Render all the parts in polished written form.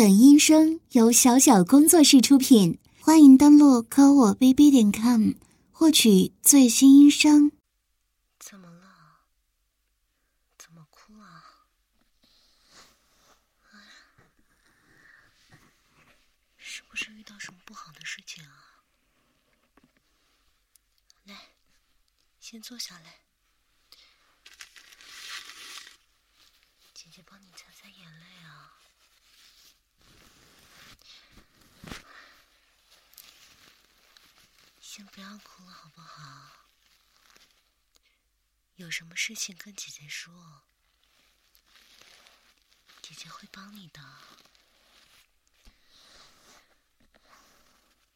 本音声由小小工作室出品，欢迎登录kowobb.com 获取最新音声。怎么了？怎么哭啊？哎，是不是遇到什么不好的事情啊？来，先坐下来，姐姐帮你擦擦眼泪啊。先不要哭了好不好？有什么事情跟姐姐说，姐姐会帮你的。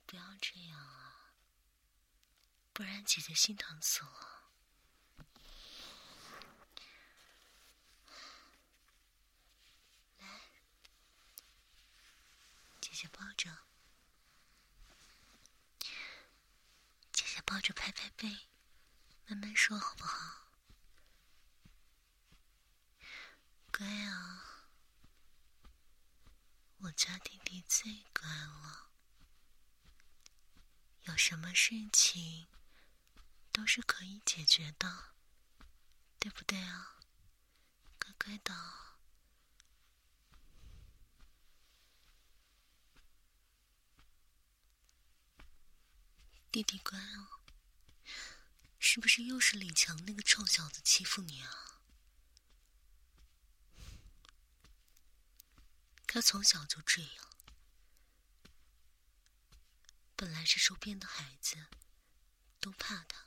不要这样啊，不然姐姐心疼死了。姐姐抱着，姐姐抱着拍拍背，慢慢说好不好？乖啊，我家弟弟最乖了，有什么事情都是可以解决的，对不对啊？乖乖的。弟弟乖哦，是不是又是李强那个臭小子欺负你啊？他从小就这样，本来是周边的孩子都怕他。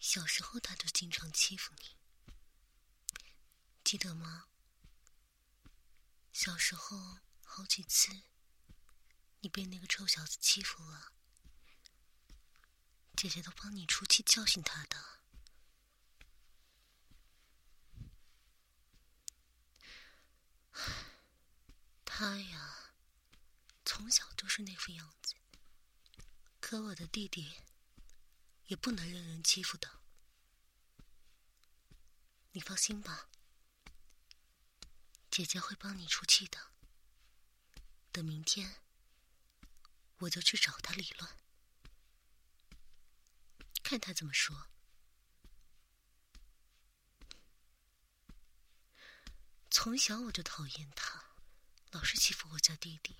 小时候他就经常欺负你，记得吗？小时候好几次你被那个臭小子欺负了，姐姐都帮你出气教训他的。他呀，从小就是那副样子。可我的弟弟也不能任人欺负的，你放心吧，姐姐会帮你出气的。等明天我就去找他理论，看他怎么说。从小我就讨厌他，老是欺负我家弟弟，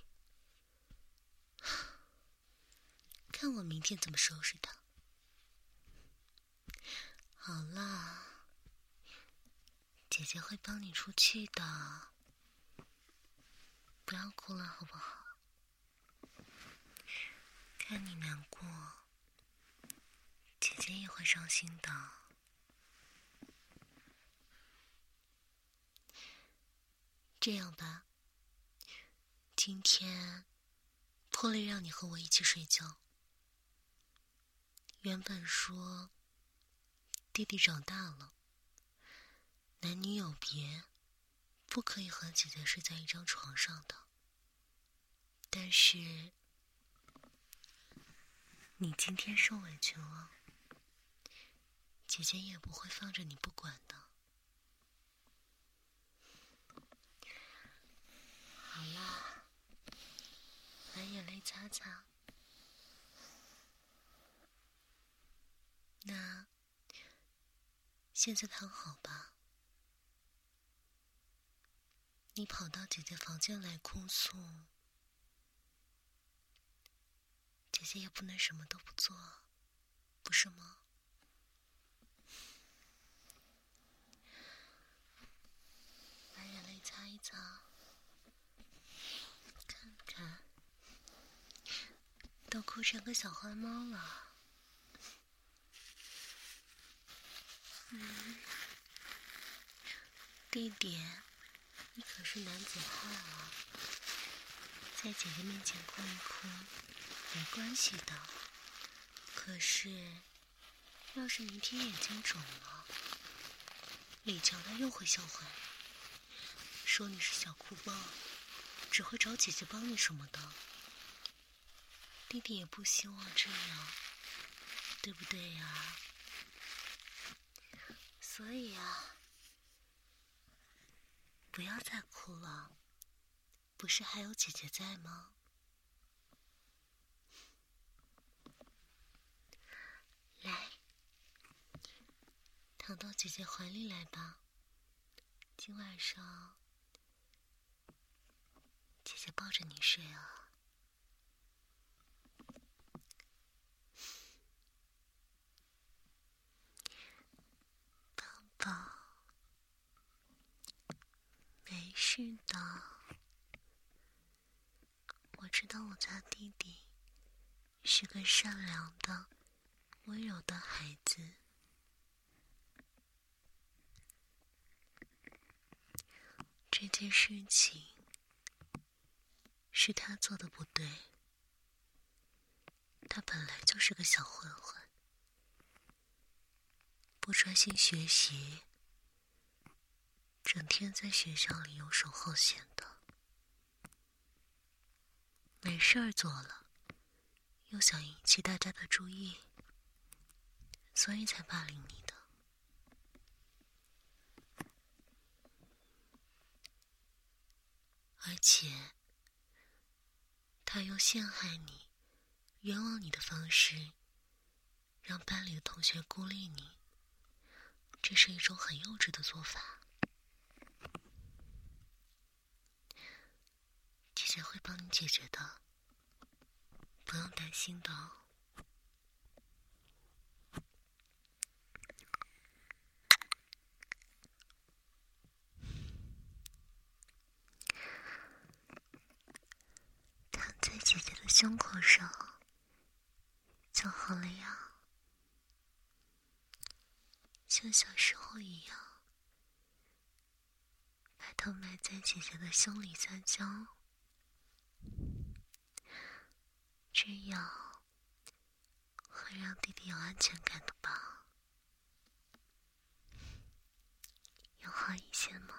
看我明天怎么收拾他。好啦，姐姐会帮你出去的，不要哭了好不好？看你难过，姐姐也会伤心的。这样吧，今天破例让你和我一起睡觉。原本说弟弟长大了，男女有别，不可以和姐姐睡在一张床上的，但是你今天受委屈了，姐姐也不会放着你不管的。好啦，把眼泪擦擦。那现在躺好吧，你跑到姐姐房间来哭诉，姐姐也不能什么都不做，不是吗？把眼泪擦一擦，看看，都哭成个小花猫了。弟弟，你可是男子汉啊，在姐姐面前哭一哭没关系的，可是要是明天眼睛肿了，李强他又会笑话你，说你是小哭包，只会找姐姐帮你什么的。弟弟也不希望这样，对不对呀？所以啊，不要再哭了，不是还有姐姐在吗？来，躺到姐姐怀里来吧。今晚上，姐姐抱着你睡啊。没事的，我知道我家弟弟是个善良的、温柔的孩子，这件事情是他做的不对，他本来就是个小混混，不专心学习，整天在学校里游手好闲的，没事儿做了，又想引起大家的注意，所以才霸凌你的。而且，他用陷害你、冤枉你的方式，让班里的同学孤立你，这是一种很幼稚的做法。姐姐会帮你解决的，不用担心的哦。躺在姐姐的胸口上就好了呀，像小时候一样，把头埋在姐姐的胸里撒娇。这样会让弟弟有安全感的吧？有好一些吗？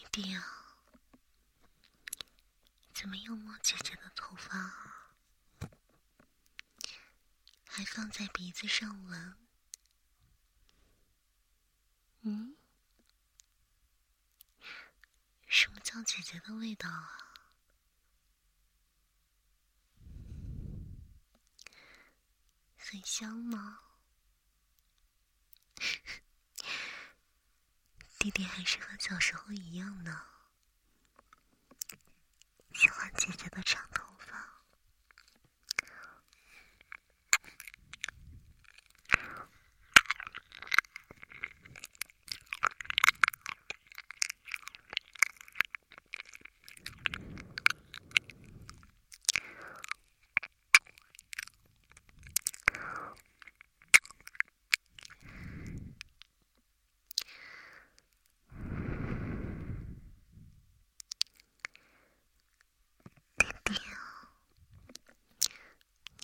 弟弟啊，怎么又摸姐姐的头发啊？还放在鼻子上闻？什么叫姐姐的味道啊？很香吗？弟弟还是和小时候一样呢，喜欢姐姐的长头发。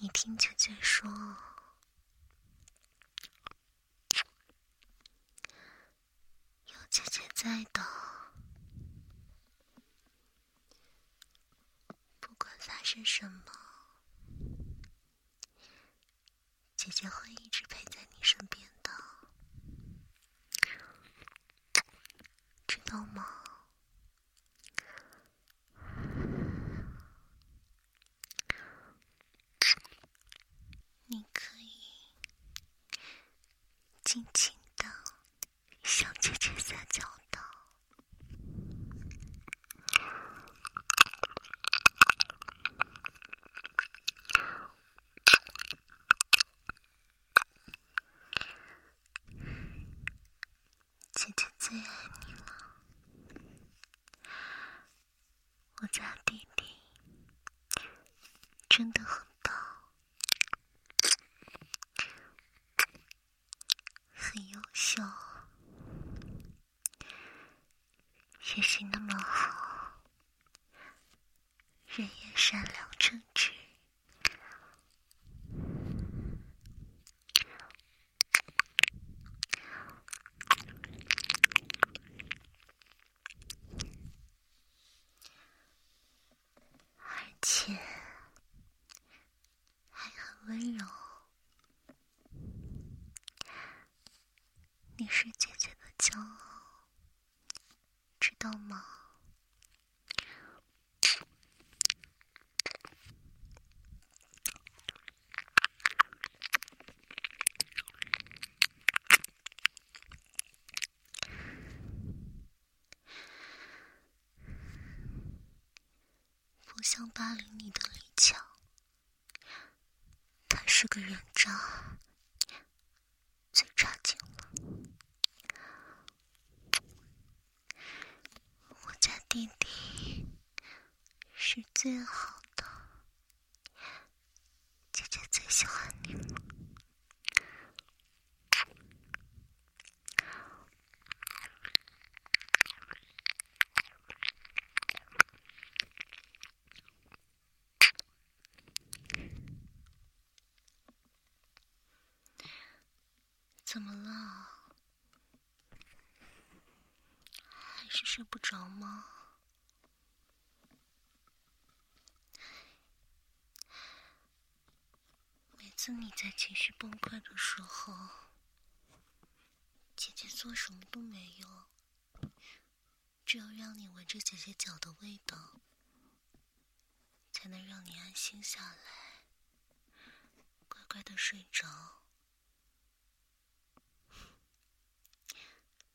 你听姐姐说，有姐姐在的，不管发生什么，姐姐会一直陪在你身边的，知道吗？尽情像姐姐在讲的，姐姐最爱你了，我家弟弟真的很棒，很优秀，学习那么好，人也善良正直，而且还很温柔。你是姐姐的骄傲，知道吗？不像霸凌你的李强，他是个人渣，最差劲了。弟弟是最好的，姐姐最喜欢你了。怎么了？还是睡不着吗？每次你在情绪崩溃的时候，姐姐做什么都没有，只有让你闻着姐姐脚的味道，才能让你安心下来，乖乖的睡着。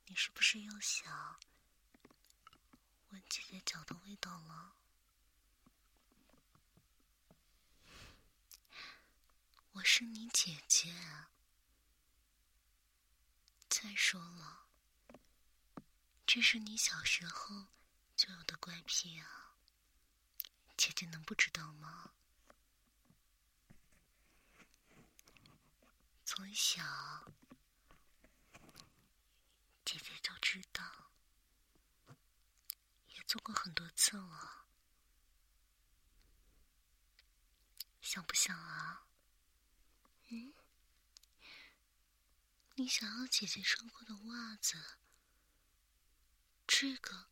你是不是又想闻姐姐脚的味道了？我是你姐姐，再说了，这是你小时候就有的怪癖啊，姐姐能不知道吗？从小，姐姐就知道，也做过很多次了，想不想啊？嗯，你想要姐姐穿过的袜子，这个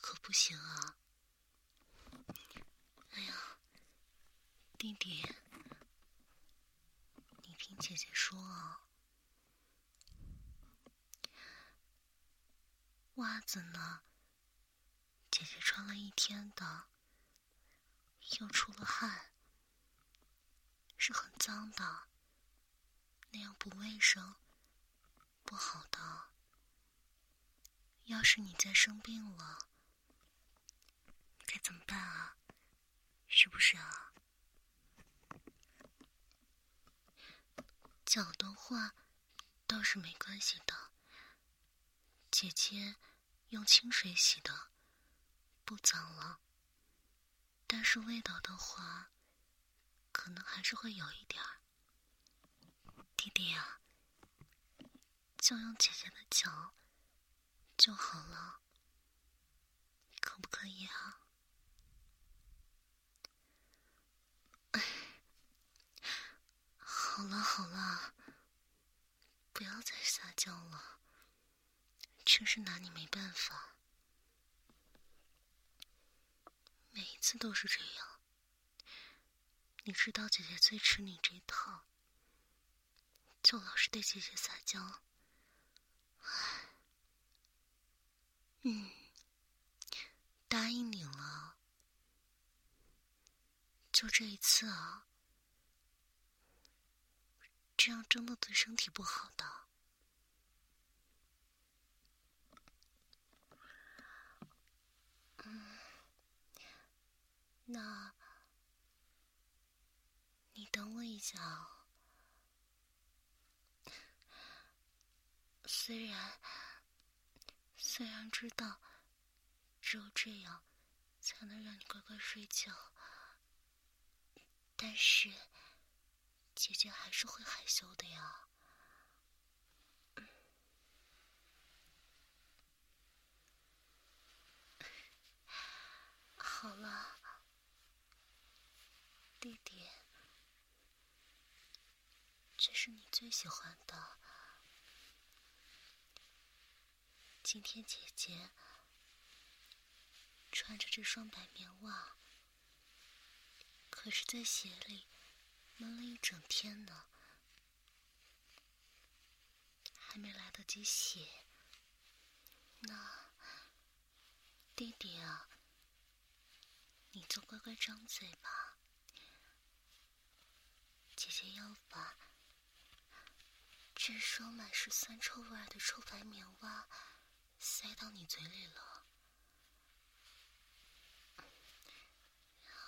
可不行啊！哎呀，弟弟，你听姐姐说啊，袜子呢，姐姐穿了一天的，又出了汗。是很脏的，那样不卫生，不好的。要是你再生病了，该怎么办啊？是不是啊？脚的话倒是没关系的，姐姐用清水洗的，不脏了。但是味道的话，可能还是会有一点儿。弟弟啊，就用姐姐的脚就好了，可不可以啊？好了，不要再撒娇了，真是拿你没办法，每一次都是这样。你知道姐姐最吃你这一套，就老是对姐姐撒娇。答应你了，就这一次啊，这样真的对身体不好的。那你等我一脚。虽然知道只有这样才能让你乖乖睡觉，但是姐姐还是会害羞的呀。好了，弟弟，这是你最喜欢的。今天姐姐穿着这双白棉袜，可是在鞋里闷了一整天呢，还没来得及洗。那弟弟啊，你就乖乖张嘴吧，姐姐要把这双满是酸臭味的臭白棉袜塞到你嘴里了。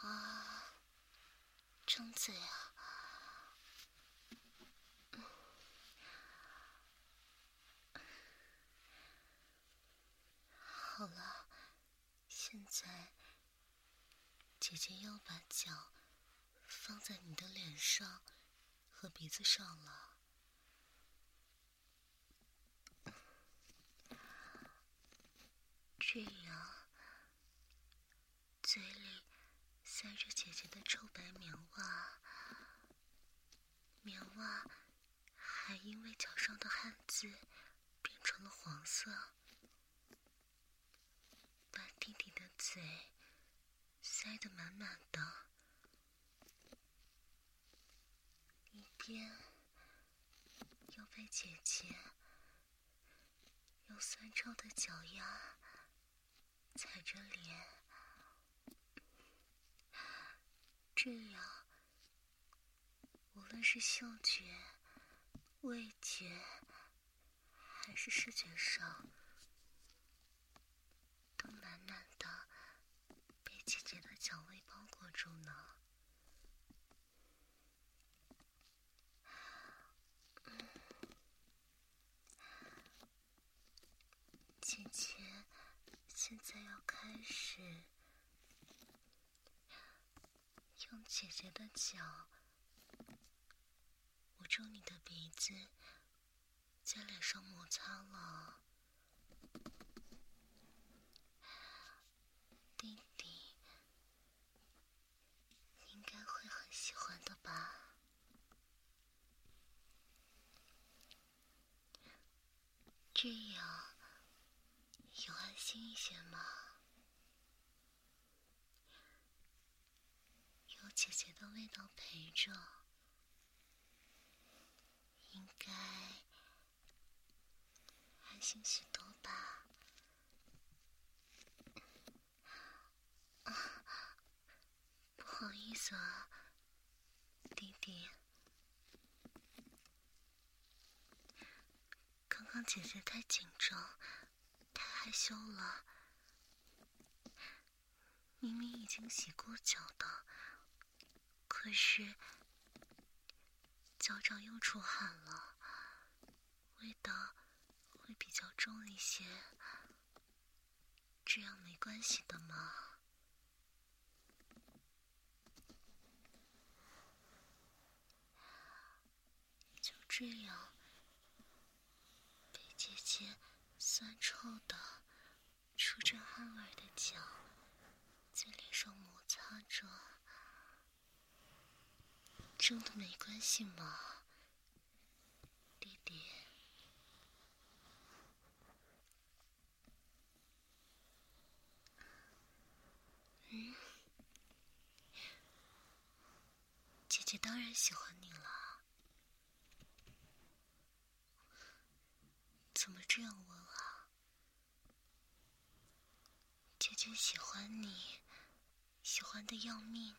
啊，张嘴啊！好了，现在姐姐要把脚放在你的脸上和鼻子上了。这样，嘴里塞着姐姐的臭白棉袜，棉袜还因为脚上的汗渍变成了黄色，把弟弟的嘴塞得满满的，一边又被姐姐用酸臭的脚丫踩着脸，这样无论是嗅觉、味觉还是视觉上，都满满的被姐姐的脚味包裹住呢。姐姐现在要开始用姐姐的脚捂住你的鼻子，在脸上摩擦了。弟弟应该会很喜欢的吧？这样有安心一些吗？有姐姐的味道陪着，应该安心许多吧。不好意思啊，弟弟，刚刚姐姐太紧张害羞了，明明已经洗过脚的，可是脚掌又出汗了，味道会比较重一些，这样没关系的嘛。就这样被姐姐酸臭的出着汗味的脚在脸上摩擦着，真的没关系吗，弟弟？姐姐当然喜欢你了，怎么这样问啊？姐姐喜欢你，喜欢的要命，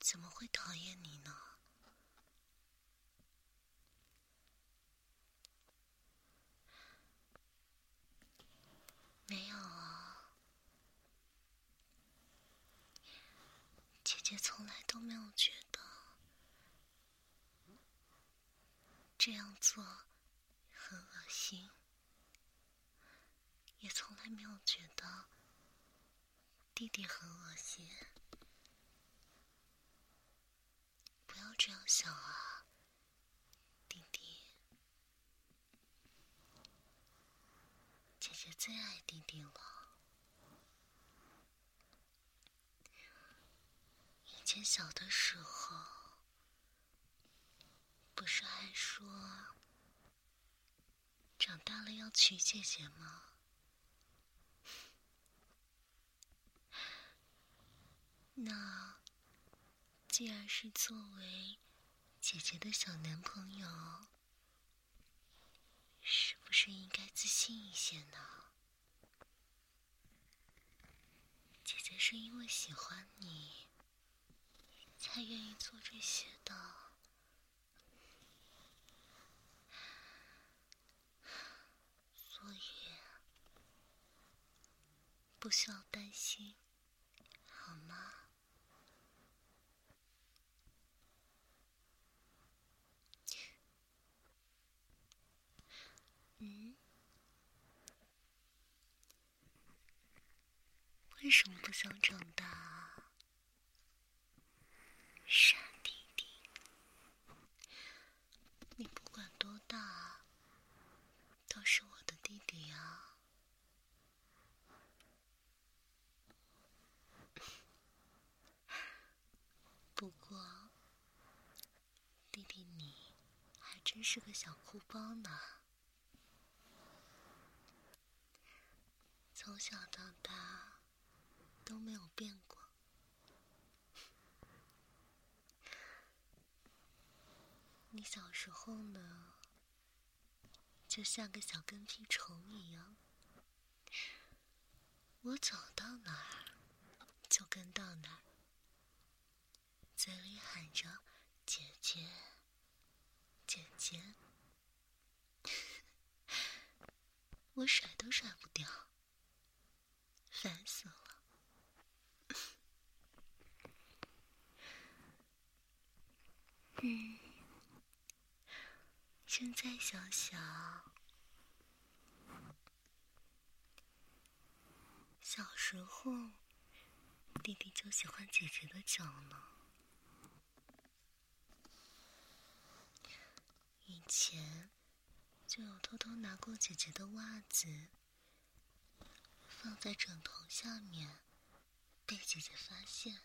怎么会讨厌你呢？没有啊，姐姐从来都没有觉得这样做很恶心，也从来没有觉得弟弟很恶心。不要这样想啊，弟弟，姐姐最爱弟弟了。以前小的时候不是还说长大了要娶姐姐吗？那既然是作为姐姐的小男朋友，是不是应该自信一些呢？姐姐是因为喜欢你才愿意做这些的，所以不需要担心，好吗？为什么不想长大啊？傻弟弟，你不管多大都是我的弟弟啊。不过弟弟你还真是个小哭包呢，从小到大都没有变过。你小时候呢，就像个小跟屁虫一样，我走到哪儿就跟到哪儿，嘴里喊着姐姐姐姐，我甩都甩不掉，烦死了。现在想想，小时候弟弟就喜欢姐姐的脚呢。以前就有偷偷拿过姐姐的袜子放在枕头下面，被姐姐发现。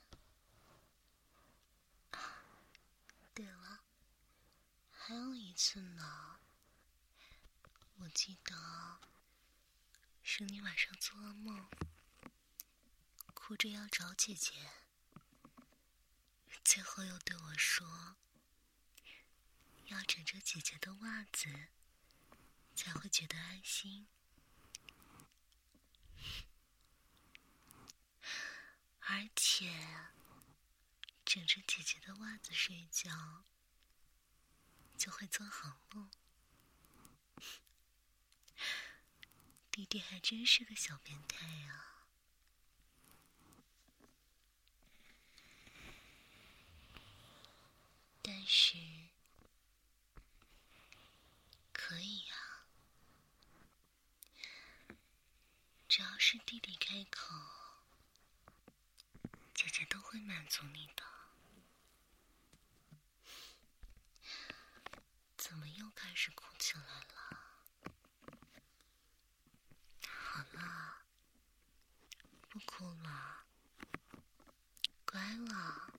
对了，还有一次呢，我记得是你晚上做噩梦，哭着要找姐姐，最后又对我说要枕着姐姐的袜子才会觉得安心。而且枕着姐姐的袜子睡觉就会做好梦，弟弟还真是个小变态啊。但是可以啊，只要是弟弟开口，姐姐都会满足你的。怎么又开始哭起来了？好了，不哭了，乖了。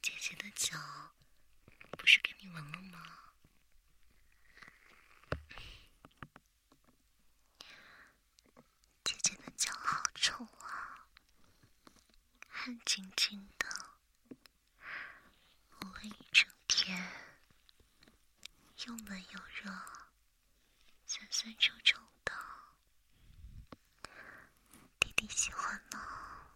姐姐的脚不是给你闻了吗？姐姐的脚好臭啊，汗津津的，我闻一整天。又闷又热，酸酸臭臭的，弟弟喜欢吗？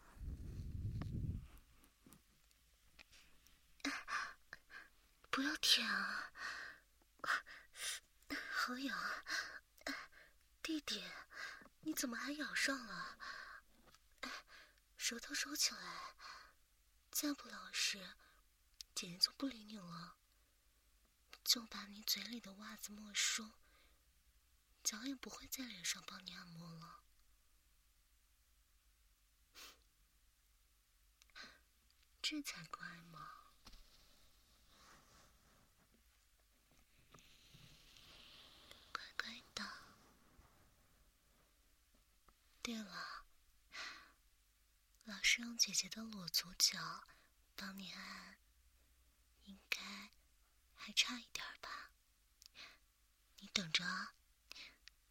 不要舔啊，好痒啊！弟弟，你怎么还咬上了？舌头收起来，再不老实，姐姐就不理你了，就把你嘴里的袜子没收，脚也不会在脸上帮你按摩了。这才怪嘛！乖乖的。对了，老师用姐姐的裸足脚帮你按，应该还差一点吧？你等着啊，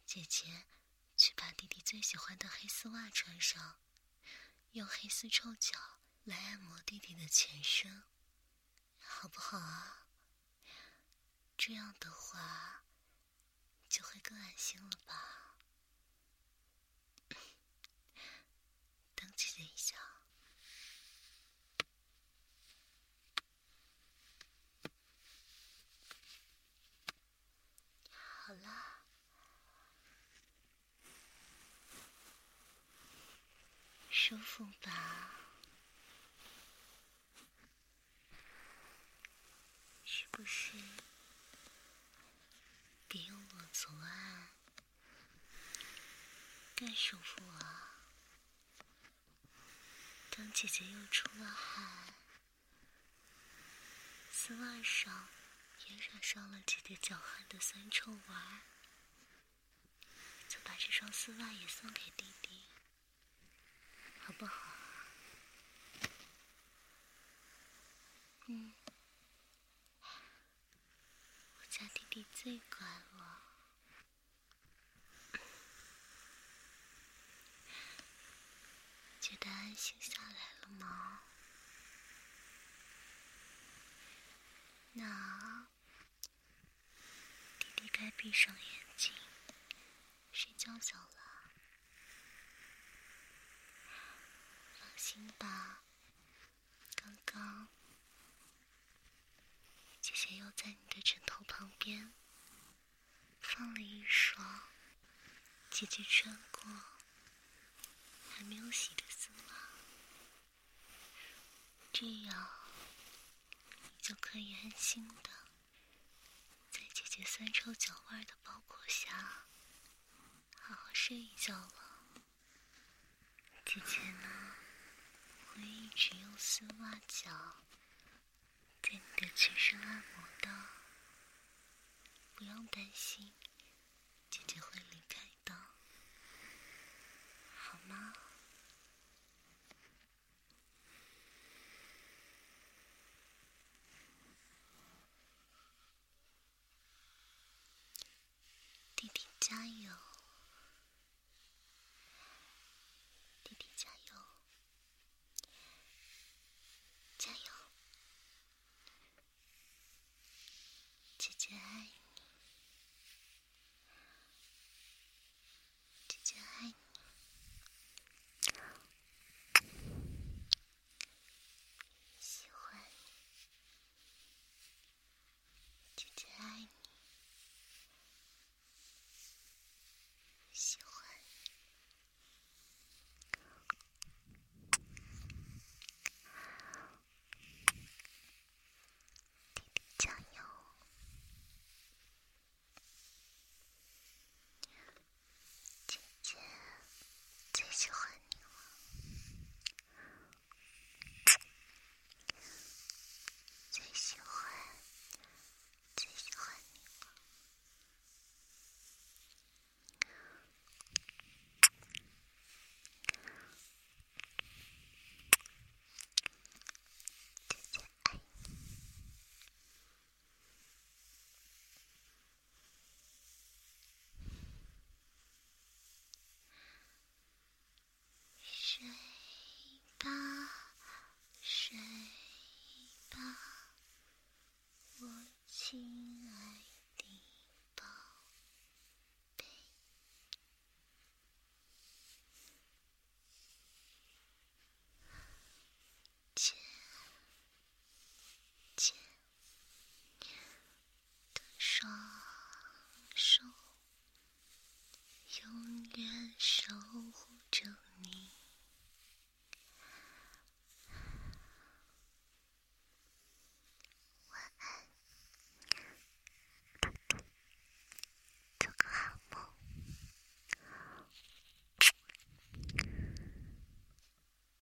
姐姐去把弟弟最喜欢的黑丝袜穿上，用黑丝臭脚来按摩弟弟的前身，好不好啊？这样的话就会更安心了吧？等姐姐一下。好啦。舒服吧？是不是比用裸足按更舒服啊？当姐姐又出了汗，丝袜上也染上了姐姐脚汗的酸臭味，就把这双丝袜也送给弟弟，好不好？我家弟弟最乖了，觉得安心下来了吗？那弟弟该闭上眼睛睡觉觉了。心吧，刚刚姐姐又在你的枕头旁边放了一双姐姐穿过还没有洗的丝袜，这样你就可以安心的在姐姐酸臭脚味的包裹下好好睡一觉了。姐姐呢，我会一直用丝袜脚在你的全身按摩的，不用担心姐姐会离开的，好吗？